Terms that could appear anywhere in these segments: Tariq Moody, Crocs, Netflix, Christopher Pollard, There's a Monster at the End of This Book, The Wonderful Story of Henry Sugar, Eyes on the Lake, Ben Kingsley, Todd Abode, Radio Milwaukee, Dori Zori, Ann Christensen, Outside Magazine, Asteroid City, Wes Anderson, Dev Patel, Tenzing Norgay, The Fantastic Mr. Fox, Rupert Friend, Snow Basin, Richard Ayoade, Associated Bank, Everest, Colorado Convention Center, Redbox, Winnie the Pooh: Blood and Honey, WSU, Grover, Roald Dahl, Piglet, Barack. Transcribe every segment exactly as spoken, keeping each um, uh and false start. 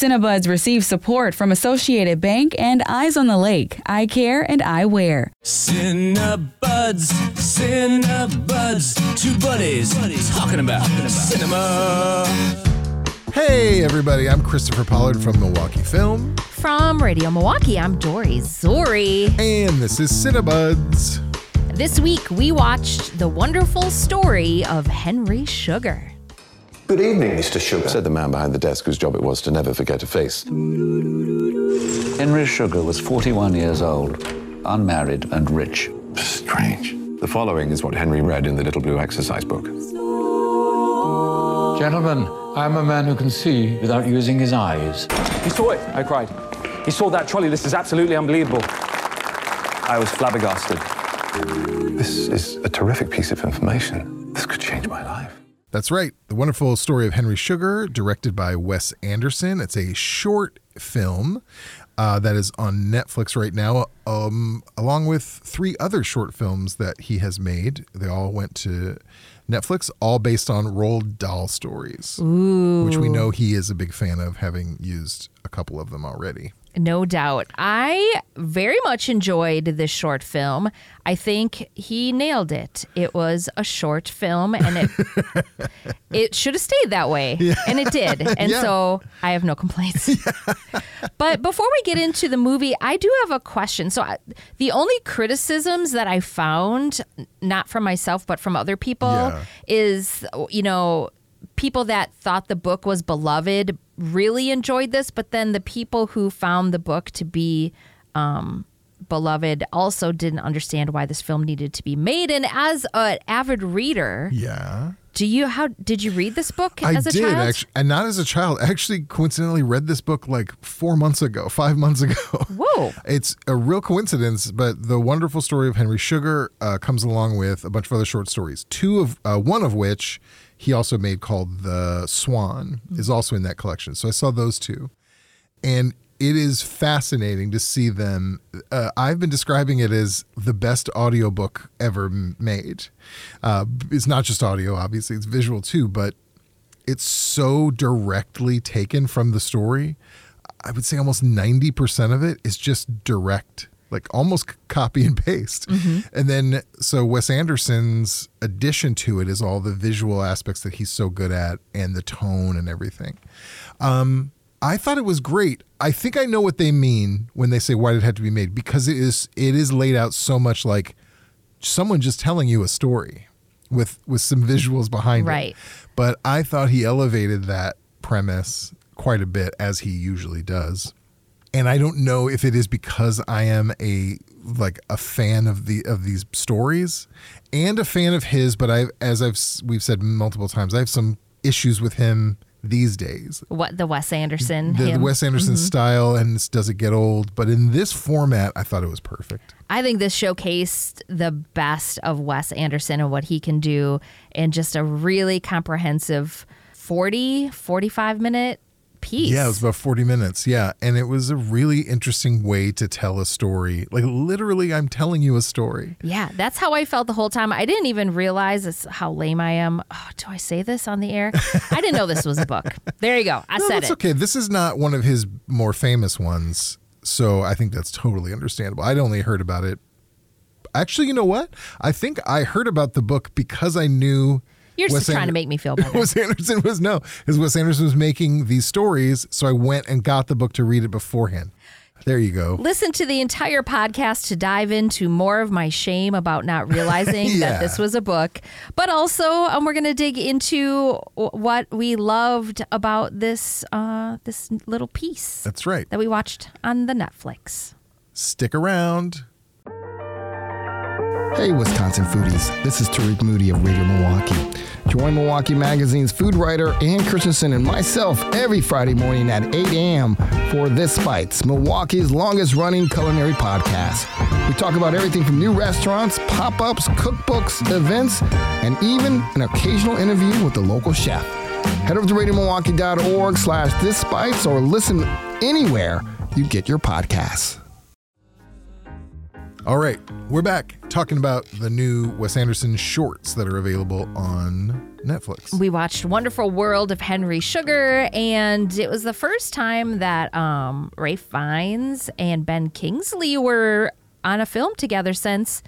Cinebuds receives support from Associated Bank and Eyes on the Lake. I care and I wear. Cinebuds, Cinebuds, two buddies, buddies talking about, talking about cinema. Hey, everybody, I'm Christopher Pollard from Milwaukee Film. From Radio Milwaukee, I'm Dori Zori. And this is Cinebuds. This week, we watched The Wonderful Story of Henry Sugar. Good evening, Mister Sugar, said the man behind the desk whose job it was to never forget a face. Henry Sugar was forty-one years old, unmarried and rich. Strange. The following is what Henry read in the Little Blue Exercise Book. Gentlemen, I am a man who can see without using his eyes. He saw it, I cried. He saw that trolley. This is absolutely unbelievable. I was flabbergasted. This is a terrific piece of information. This could change my life. That's right. The Wonderful Story of Henry Sugar, directed by Wes Anderson. It's a short film uh, that is on Netflix right now, um, along with three other short films that he has made. They all went to Netflix, all based on Roald Dahl stories, Ooh. Which we know he is a big fan of, having used a couple of them already. No doubt. I very much enjoyed this short film. I think he nailed it. It was a short film, and it it should have stayed that way, yeah. and it did. And yeah. so I have no complaints. Yeah. But before we get into the movie, I do have a question. So I, the only criticisms that I found, not from myself but from other people, yeah. is, you know, people that thought the book was beloved really enjoyed this, but then the people who found the book to be um, beloved also didn't understand why this film needed to be made. And as an avid reader, yeah, do you how did you read this book I as a did, child? I did, actually, and not as a child. I actually coincidentally read this book like four months ago, five months ago. Whoa! It's a real coincidence. But The Wonderful Story of Henry Sugar uh, comes along with a bunch of other short stories. Two of uh, one of which. He also made called The Swan is also in that collection. So I saw those two, and it is fascinating to see them. Uh, I've been describing it as the best audiobook ever made. Uh, it's not just audio, obviously, it's visual too, but it's so directly taken from the story. I would say almost ninety percent of it is just direct, like almost copy and paste. Mm-hmm. And then, so Wes Anderson's addition to it is all the visual aspects that he's so good at and the tone and everything. Um, I thought it was great. I think I know what they mean when they say why did it have to be made, because it is it is laid out so much like someone just telling you a story with, with some visuals behind right. it. But I thought he elevated that premise quite a bit, as he usually does. And I don't know if it is because I am a like a fan of the of these stories and a fan of his, but I as I've we've said multiple times, I have some issues with him these days. What the Wes Anderson the, the Wes Anderson mm-hmm. style, and does it get old? But in this format, I thought it was perfect. I think this showcased the best of Wes Anderson and what he can do in just a really comprehensive forty, forty-five minute piece. Yeah, it was about forty minutes. Yeah. And it was a really interesting way to tell a story. Like, literally, I'm telling you a story. Yeah, that's how I felt the whole time. I didn't even realize how lame I am. Oh, do I say this on the air? I didn't know this was a book. There you go. I no, said that's it. It's okay. This is not one of his more famous ones. So I think that's totally understandable. I'd only heard about it. Actually, you know what? I think I heard about the book because I knew. You're Wes just trying Ander- to make me feel better. Wes Anderson was, no, because Wes Anderson was making these stories, so I went and got the book to read it beforehand. There you go. Listen to the entire podcast to dive into more of my shame about not realizing yeah. that this was a book. But also, um, we're going to dig into what we loved about this uh, this little piece. That's right. That we watched on the Netflix. Stick around. Hey, Wisconsin foodies. This is Tariq Moody of Radio Milwaukee. Join Milwaukee Magazine's food writer Ann Christensen and myself every Friday morning at eight a.m. for This Bites, Milwaukee's longest-running culinary podcast. We talk about everything from new restaurants, pop-ups, cookbooks, events, and even an occasional interview with the local chef. Head over to radiomilwaukee.org slash This Bites or listen anywhere you get your podcasts. All right, we're back talking about the new Wes Anderson shorts that are available on Netflix. We watched Wonderful World of Henry Sugar, and it was the first time that um, Ralph Fiennes and Ben Kingsley were on a film together since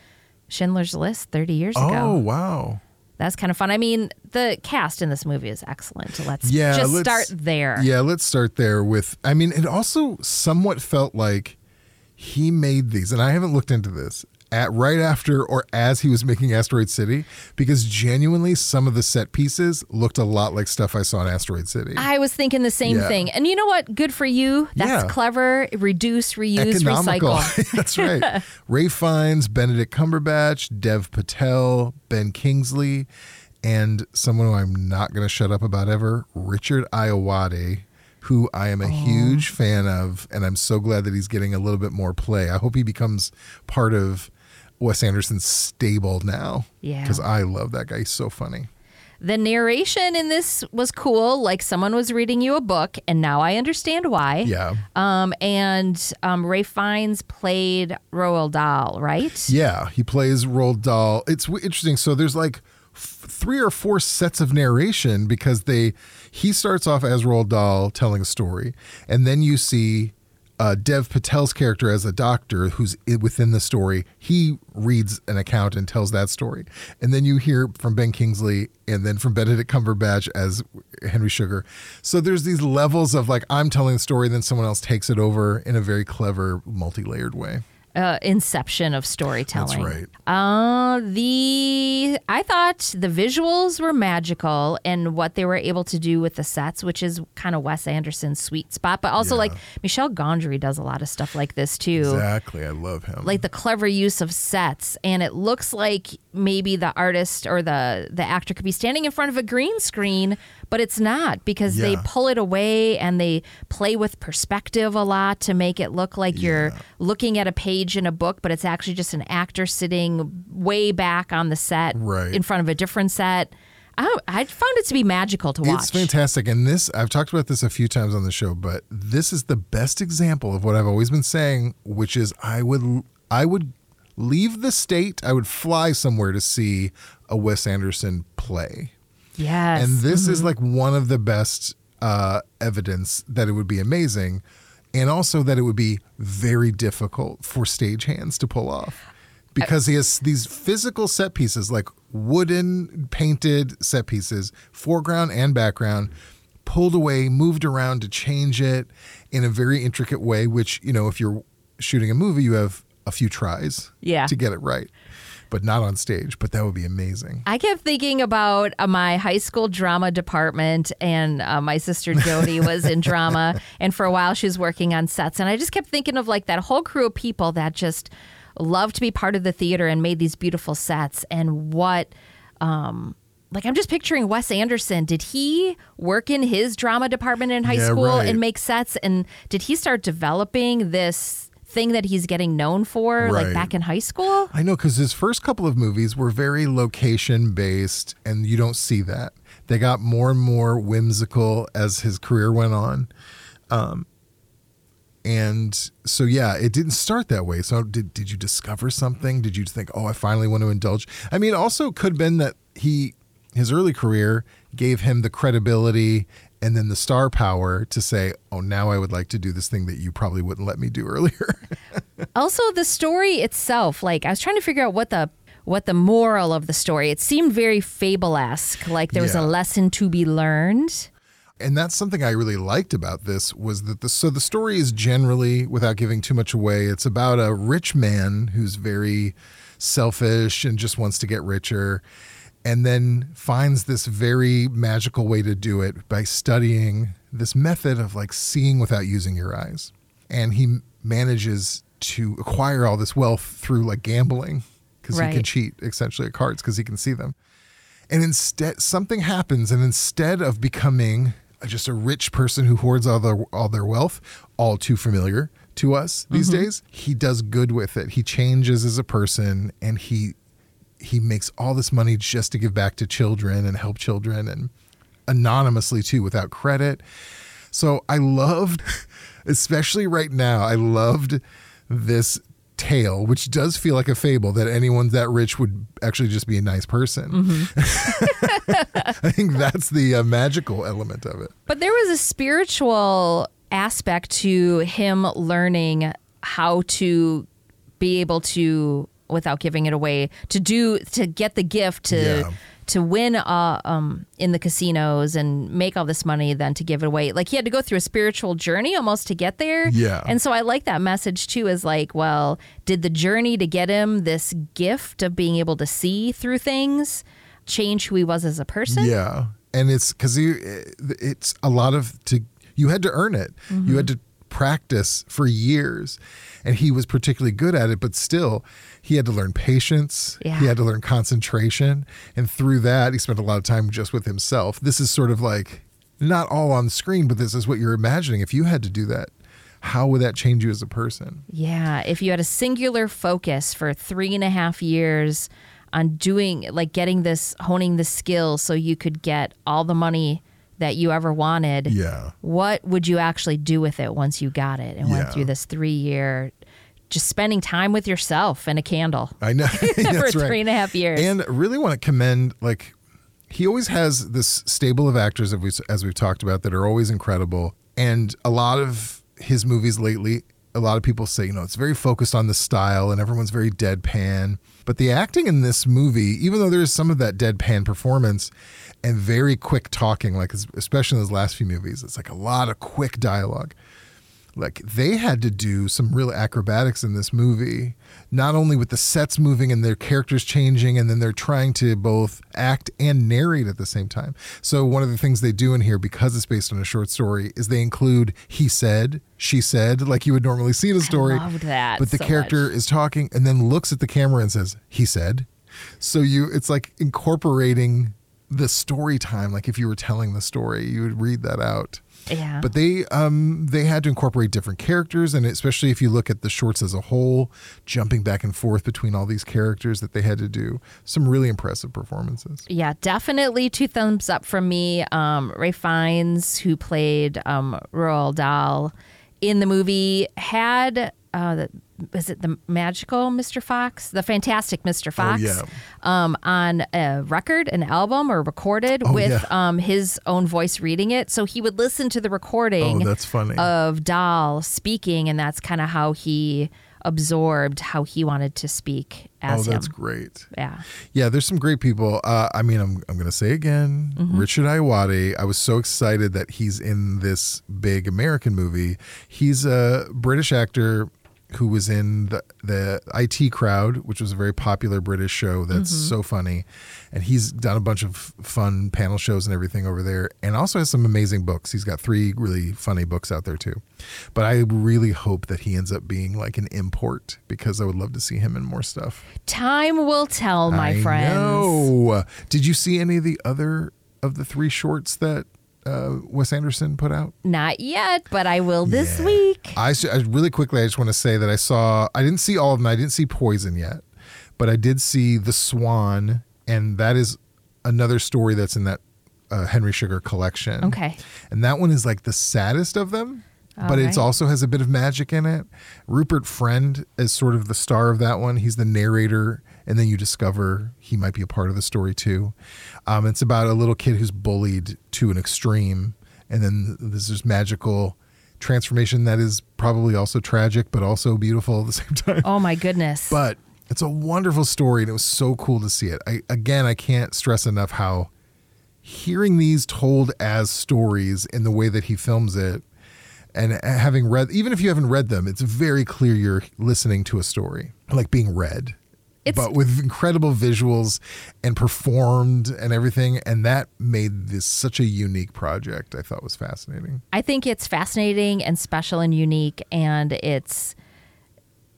Schindler's List thirty years ago. Oh, wow. That's kind of fun. I mean, the cast in this movie is excellent. Let's yeah, just let's, start there. Yeah, let's start there with, I mean, it also somewhat felt like he made these, and I haven't looked into this, at right after or as he was making Asteroid City, because genuinely some of the set pieces looked a lot like stuff I saw in Asteroid City. I was thinking the same yeah. thing. And you know what? Good for you. That's yeah. clever. Reduce, reuse, Economical. Recycle. That's right. Ralph Fiennes, Benedict Cumberbatch, Dev Patel, Ben Kingsley, and someone who I'm not going to shut up about ever, Richard Ayoade, who I am a oh. huge fan of, and I'm so glad that he's getting a little bit more play. I hope he becomes part of Wes Anderson's stable now. Yeah. Because I love that guy. He's so funny. The narration in this was cool. Like someone was reading you a book, and now I understand why. Yeah. Um, and um, Ralph Fiennes played Roald Dahl, right? Yeah, he plays Roald Dahl. It's w- interesting. So there's like f- three or four sets of narration because they he starts off as Roald Dahl telling a story, and then you see Uh, Dev Patel's character as a doctor who's within the story. He reads an account and tells that story. And then you hear from Ben Kingsley and then from Benedict Cumberbatch as Henry Sugar. So there's these levels of like, I'm telling the story, then someone else takes it over in a very clever, multi-layered way. Uh, inception of storytelling. That's right. Uh, the I thought the visuals were magical and what they were able to do with the sets, which is kind of Wes Anderson's sweet spot. But also yeah. like Michel Gondry does a lot of stuff like this too. Exactly. I love him. Like the clever use of sets. And it looks like maybe the artist or the, the actor could be standing in front of a green screen, but it's not because yeah. they pull it away and they play with perspective a lot to make it look like yeah. you're looking at a page in a book, but it's actually just an actor sitting way back on the set right. in front of a different set. I, I found it to be magical to watch. It's fantastic. And this, I've talked about this a few times on the show, but this is the best example of what I've always been saying, which is I would, I would leave the state, I would fly somewhere to see a Wes Anderson play. Yes. And this mm-hmm. is like one of the best uh, evidence that it would be amazing. And also that it would be very difficult for stagehands to pull off because he has these physical set pieces, like wooden painted set pieces, foreground and background, pulled away, moved around to change it in a very intricate way, which, you know, if you're shooting a movie, you have a few tries yeah. to get it right. But not on stage, but that would be amazing. I kept thinking about uh, my high school drama department, and uh, my sister Jody was in drama, and for a while she was working on sets, and I just kept thinking of like that whole crew of people that just loved to be part of the theater and made these beautiful sets, and what, um, like I'm just picturing Wes Anderson. Did he work in his drama department in high yeah, school right. and make sets, and did he start developing this thing that he's getting known for right. like back in high school? I know, because his first couple of movies were very location based, and you don't see that. They got more and more whimsical as his career went on. Um, and so, yeah, it didn't start that way. So did, did you discover something? Did you think, oh, I finally want to indulge? I mean, it also could have been that he, his early career gave him the credibility and then the star power to say, oh, now I would like to do this thing that you probably wouldn't let me do earlier. Also, the story itself, like I was trying to figure out what the what the moral of the story. It seemed very fable-esque, like there was yeah. a lesson to be learned. And that's something I really liked about this was that the so the story is generally, without giving too much away, it's about a rich man who's very selfish and just wants to get richer, and then finds this very magical way to do it by studying this method of like seeing without using your eyes. And he manages to acquire all this wealth through like gambling because right. he can cheat essentially at cards because he can see them. And instead something happens, and instead of becoming just a rich person who hoards all their, all their wealth, all too familiar to us these mm-hmm. days, he does good with it. He changes as a person, and he He makes all this money just to give back to children and help children, and anonymously too, without credit. So I loved, especially right now, I loved this tale, which does feel like a fable, that anyone that rich would actually just be a nice person. Mm-hmm. I think that's the uh, magical element of it. But there was a spiritual aspect to him learning how to be able to, without giving it away, to do, to get the gift, to yeah. to win uh, um, in the casinos and make all this money, then to give it away. Like, he had to go through a spiritual journey almost to get there. Yeah. And so I like that message too, is like, well, did the journey to get him this gift of being able to see through things change who he was as a person? Yeah. And it's because he, it's a lot of, to you had to earn it. Mm-hmm. You had to practice for years, and he was particularly good at it, but still he had to learn patience. Yeah. He had to learn concentration, and through that he spent a lot of time just with himself. This is sort of like, not all on screen, but this is what you're imagining. If you had to do that, how would that change you as a person? Yeah, if you had a singular focus for three and a half years on doing, like, getting this, honing the skill so you could get all the money that you ever wanted, yeah. what would you actually do with it once you got it and yeah. went through this three-year, just spending time with yourself and a candle? I know. For three right. and a half years. And really want to commend, like, he always has this stable of actors, as we've talked about, that are always incredible. And a lot of his movies lately, a lot of people say, you know, it's very focused on the style and everyone's very deadpan. But the acting in this movie, even though there is some of that deadpan performance and very quick talking, like especially in those last few movies, it's like a lot of quick dialogue. Like, they had to do some real acrobatics in this movie, not only with the sets moving and their characters changing, and then they're trying to both act and narrate at the same time. So one of the things they do in here, because it's based on a short story, is they include he said, she said, like you would normally see in a story. I loved that. But the so character much. Is talking and then looks at the camera and says, he said. So you, it's like incorporating the story time. Like, if you were telling the story, you would read that out. Yeah. But they um they had to incorporate different characters, and especially if you look at the shorts as a whole, jumping back and forth between all these characters that they had to do. Some really impressive performances. Yeah, definitely two thumbs up from me. Um, Ralph Fiennes, who played um, Roald Dahl in the movie, had uh, the, was it the magical Mister Fox, the Fantastic Mister Fox, oh, yeah. um, on a record, an album, or recorded oh, with yeah. um, his own voice reading it. So he would listen to the recording. Oh, that's funny. Of Dahl speaking, and that's kind of how he absorbed how he wanted to speak as him. Oh, that's him. Great. Yeah. Yeah, there's some great people. Uh, I mean, I'm I'm going to say again, mm-hmm. Richard Ayoade. I was so excited that he's in this big American movie. He's a British actor who was in the, the I T Crowd, which was a very popular British show that's mm-hmm. so funny. And he's done a bunch of fun panel shows and everything over there, and also has some amazing books. He's got three really funny books out there too. But I really hope that he ends up being like an import, because I would love to see him in more stuff. Time will tell, my I friends. Know. Did you see any of the other of the three shorts that Uh, Wes Anderson put out? Not yet, but I will this yeah. week. I, I really quickly, I just want to say that I saw, I didn't see all of them. I didn't see Poison yet, but I did see The Swan, and that is another story that's in that uh, Henry Sugar collection. Okay. And that one is like the saddest of them, all but right. it also has a bit of magic in it. Rupert Friend is sort of the star of that one. He's the narrator, and then you discover he might be a part of the story too. Um, it's about a little kid who's bullied to an extreme, and then there's this magical transformation that is probably also tragic, but also beautiful at the same time. Oh my goodness. But it's a wonderful story, and it was so cool to see it. I, again, I can't stress enough how hearing these told as stories in the way that he films it, and having read, even if you haven't read them, it's very clear you're listening to a story, like being read. It's, but with incredible visuals and performed and everything. And that made this such a unique project. I thought was fascinating. I think it's fascinating and special and unique. And it's,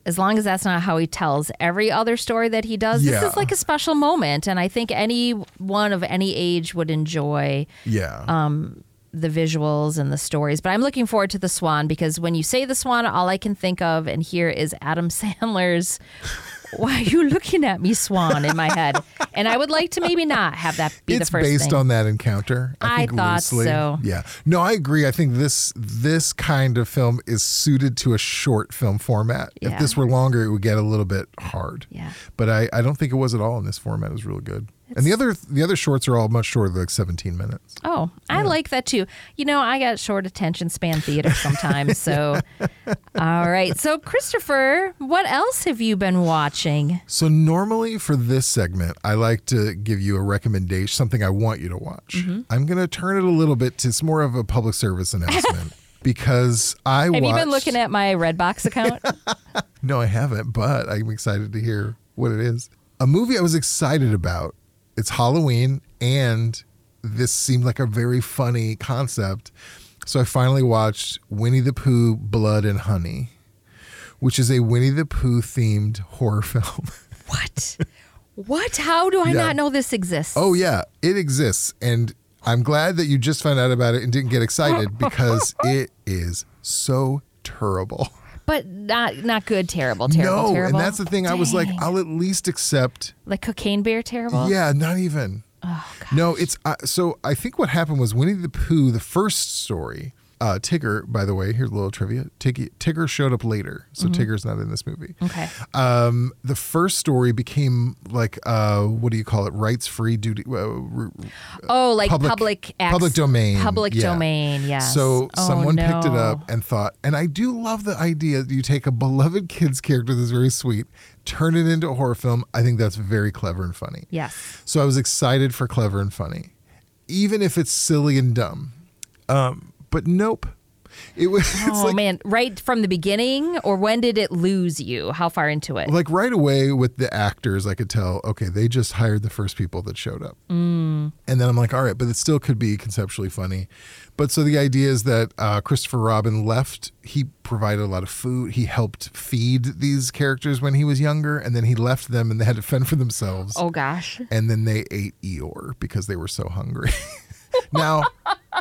as long as that's not how he tells every other story that he does, yeah. this is like a special moment. And I think anyone of any age would enjoy yeah. um, the visuals and the stories. But I'm looking forward to The Swan, because when you say The Swan, all I can think of and hear is Adam Sandler's why are you looking at me, Swan, in my head? And I would like to maybe not have that be it's the first thing. It's based on that encounter. I, I think thought loosely. so. Yeah. No, I agree. I think this this kind of film is suited to a short film format. Yeah. If this were longer, it would get a little bit hard. Yeah. But I, I don't think it was at all in this format. It was really good. It's... And the other the other shorts are all much shorter, like seventeen minutes. Oh, I yeah. like that too. You know, I got short attention span theater sometimes. So, all right. So, Christopher, what else have you been watching? So, normally for this segment, I like to give you a recommendation, something I want you to watch. Mm-hmm. I'm going to turn it a little bit to, it's more of a public service announcement. Because I have watched... you been looking at my Redbox account? No, I haven't, but I'm excited to hear what it is. A movie I was excited about. It's Halloween, and this seemed like a very funny concept. So I finally watched Winnie the Pooh: Blood and Honey, which is a Winnie the Pooh-themed horror film. What? What? How do I yeah. not know this exists? Oh, yeah. It exists, and I'm glad that you just found out about it and didn't get excited because it is so terrible. But not not good, terrible, terrible, no, terrible. And that's the thing. Dang. I was like, I'll at least accept. Like Cocaine Bear terrible? Yeah, not even. Oh, gosh. No, it's, uh, so I think what happened was Winnie the Pooh, the first story, uh, Tigger, by the way, here's a little trivia. Tigger, Tigger showed up later, so mm-hmm. Tigger's not in this movie. Okay. Um, the first story became like, uh, what do you call it, rights-free duty? Uh, oh, like public Public, ex- public domain. Public yeah. domain, yes. So oh, someone no. picked it up and thought, and I do love the idea that you take a beloved kid's character that's very sweet, turn it into a horror film. I think that's very clever and funny. Yes. So I was excited for clever and funny, even if it's silly and dumb. Um. But nope. It was, it's oh, like, man. Right from the beginning? Or when did it lose you? How far into it? Like right away with the actors, I could tell, okay, they just hired the first people that showed up. Mm. And then I'm like, all right, but it still could be conceptually funny. But so the idea is that uh, Christopher Robin left. He provided a lot of food. He helped feed these characters when he was younger. And then he left them and they had to fend for themselves. Oh, gosh. And then they ate Eeyore because they were so hungry. Now...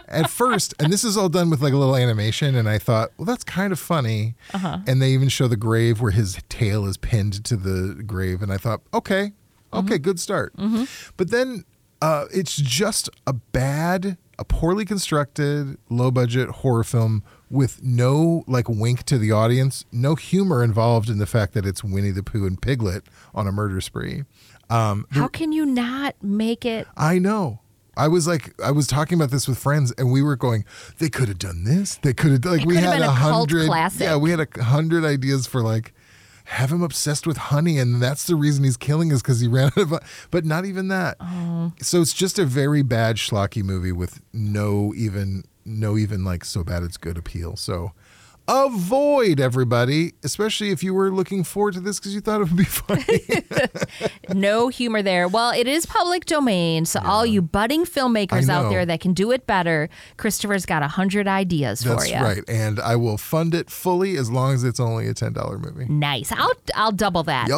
At first, and this is all done with like a little animation, and I thought, well, that's kind of funny. Uh-huh. And they even show the grave where his tail is pinned to the grave, and I thought, okay, okay, mm-hmm. good start. Mm-hmm. But then uh, it's just a bad, a poorly constructed, low-budget horror film with no like wink to the audience, no humor involved in the fact that it's Winnie the Pooh and Piglet on a murder spree. Um, How can you not make it? I know. I was like, I was talking about this with friends, and we were going, they could have done this. They could have, like, it we had a hundred. Yeah, we had a hundred ideas for, like, have him obsessed with honey, and that's the reason he's killing us because he ran out of, but not even that. Oh. So it's just a very bad schlocky movie with no even, no even, like, so bad it's good appeal. So avoid, everybody, especially if you were looking forward to this because you thought it would be funny. No humor there. Well, it is public domain, so yeah. all you budding filmmakers out there that can do it better, Christopher's got a hundred ideas That's for you. That's right, and I will fund it fully as long as it's only a ten dollars movie. Nice. I'll I'll double that. Yo!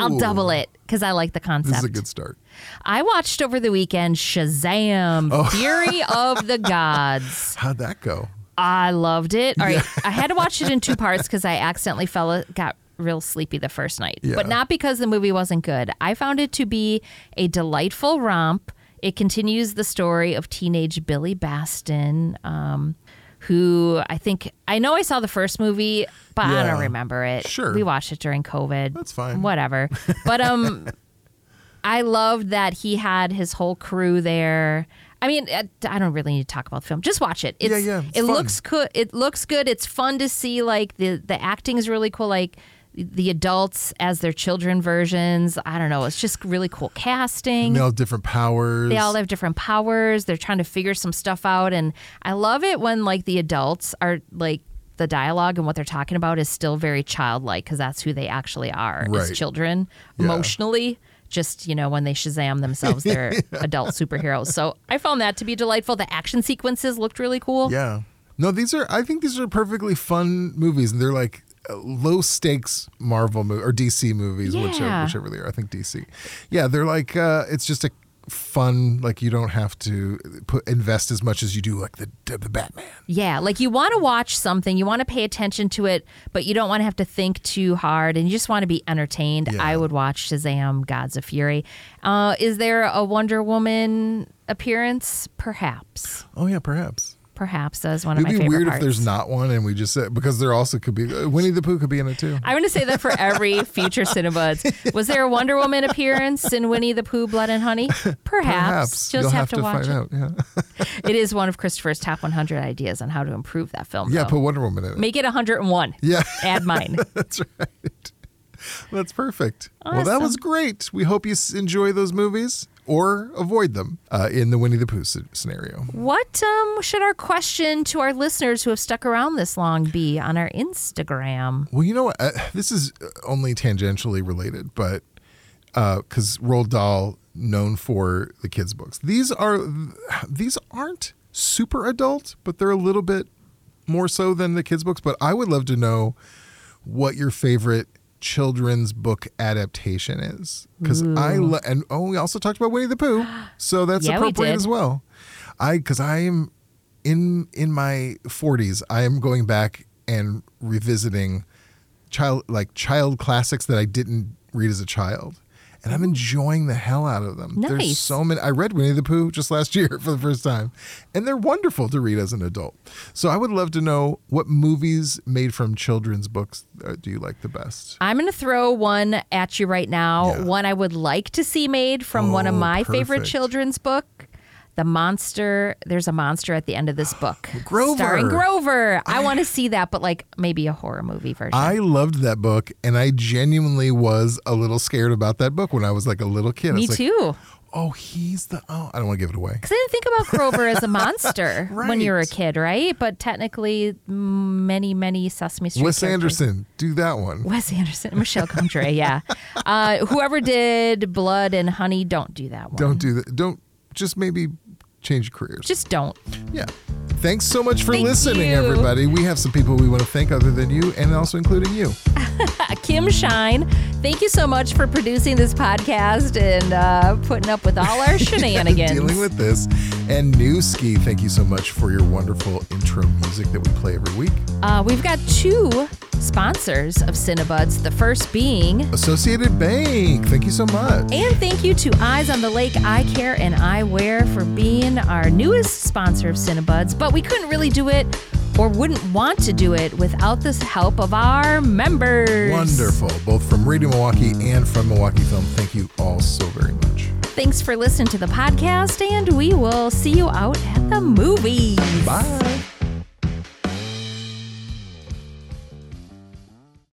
I'll double it because I like the concept. This is a good start. I watched over the weekend Shazam, oh. Fury of the Gods. How'd that go? I loved it. All right. Yeah. I had to watch it in two parts because I accidentally fell, got real sleepy the first night. Yeah. But not because the movie wasn't good. I found it to be a delightful romp. It continues the story of teenage Billy Bastin, um, who I think, I know I saw the first movie, but yeah. I don't remember it. Sure. We watched it during COVID. That's fine. Whatever. But um, I loved that he had his whole crew there. I mean, I don't really need to talk about the film. Just watch it. It's, yeah, yeah. It's it fun. looks good. Co- it looks good. It's fun to see. Like the the acting is really cool. Like the adults as their children versions. I don't know. It's just really cool casting. And they all have different powers. They all have different powers. They're trying to figure some stuff out, and I love it when like the adults are like the dialogue and what they're talking about is still very childlike because that's who they actually are right. as children yeah. emotionally. Just, you know, when they Shazam themselves, they're yeah. adult superheroes. So I found that to be delightful. The action sequences looked really cool. Yeah. No, these are, I think these are perfectly fun movies. And they're like low stakes Marvel mo- or D C movies, yeah. whichever, whichever they are. I think D C. Yeah, they're like, uh, it's just a fun. Like, you don't have to put invest as much as you do, like the the Batman. Yeah, like you want to watch something, you want to pay attention to it, but you don't want to have to think too hard, and you just want to be entertained. Yeah. I would watch Shazam, Gods of Fury. Uh, is there a Wonder Woman appearance? Perhaps. Oh yeah, perhaps. Perhaps that is one It'd of my favorite parts. It'd be weird if there's not one, and we just said, because there also could be, uh, Winnie the Pooh could be in it too. I'm going to say that for every future Cinebuds. Was there a Wonder Woman appearance in Winnie the Pooh, Blood and Honey? Perhaps. Perhaps. Just have, have to, to watch find it. Out. Yeah. It is one of Christopher's top one hundred ideas on how to improve that film. Yeah, though. Put Wonder Woman in it. Make it one hundred and one. Yeah. Add mine. That's right. That's perfect. Awesome. Well, that was great. We hope you enjoy those movies. Or avoid them uh, in the Winnie the Pooh scenario. What um, should our question to our listeners who have stuck around this long be on our Instagram? Well, you know what? Uh, this is only tangentially related, but because uh, Roald Dahl, known for the kids' books, these are these aren't super adult, but they're a little bit more so than the kids' books. But I would love to know what your favorite children's book adaptation is, because I lo- and oh we also talked about Winnie the Pooh, so that's yeah, appropriate as well. I because I am in in my forties, I am going back and revisiting child like child classics that I didn't read as a child, and I'm enjoying the hell out of them. Nice. There's so many. I read Winnie the Pooh just last year for the first time, and they're wonderful to read as an adult. So I would love to know what movies made from children's books do you like the best? I'm going to throw one at you right now. Yeah. One I would like to see made from oh, one of my perfect. favorite children's books. The monster, there's a monster at the end of this book. Grover. Starring Grover. I, I want to see that, but like maybe a horror movie version. I loved that book, and I genuinely was a little scared about that book when I was like a little kid. Me I was too. Like, oh, he's the, oh, I don't want to give it away. Because I didn't think about Grover as a monster right. when you were a kid, right? But technically, many, many Sesame Street Wes characters. Anderson, do that one. Wes Anderson, Michel Gondry, yeah. Uh, whoever did Blood and Honey, don't do that one. Don't do that. Don't, just maybe change careers. Just don't. Yeah. Thanks so much for thank listening, you. everybody. We have some people we want to thank other than you, and also including you. Kim Shine, thank you so much for producing this podcast and uh, putting up with all our shenanigans. Dealing with this. And Newski, thank you so much for your wonderful intro music that we play every week. Uh, we've got two sponsors of Cinebuds, the first being Associated Bank. Thank you so much. And thank you to Eyes on the Lake, I Care, and I Wear for being our newest sponsor of Cinebuds. But we couldn't really do it, or wouldn't want to do it, without the help of our members. Wonderful. Both from Radio Milwaukee and from Milwaukee Film. Thank you all so very much. Thanks for listening to the podcast, and we will see you out at the movies. Bye.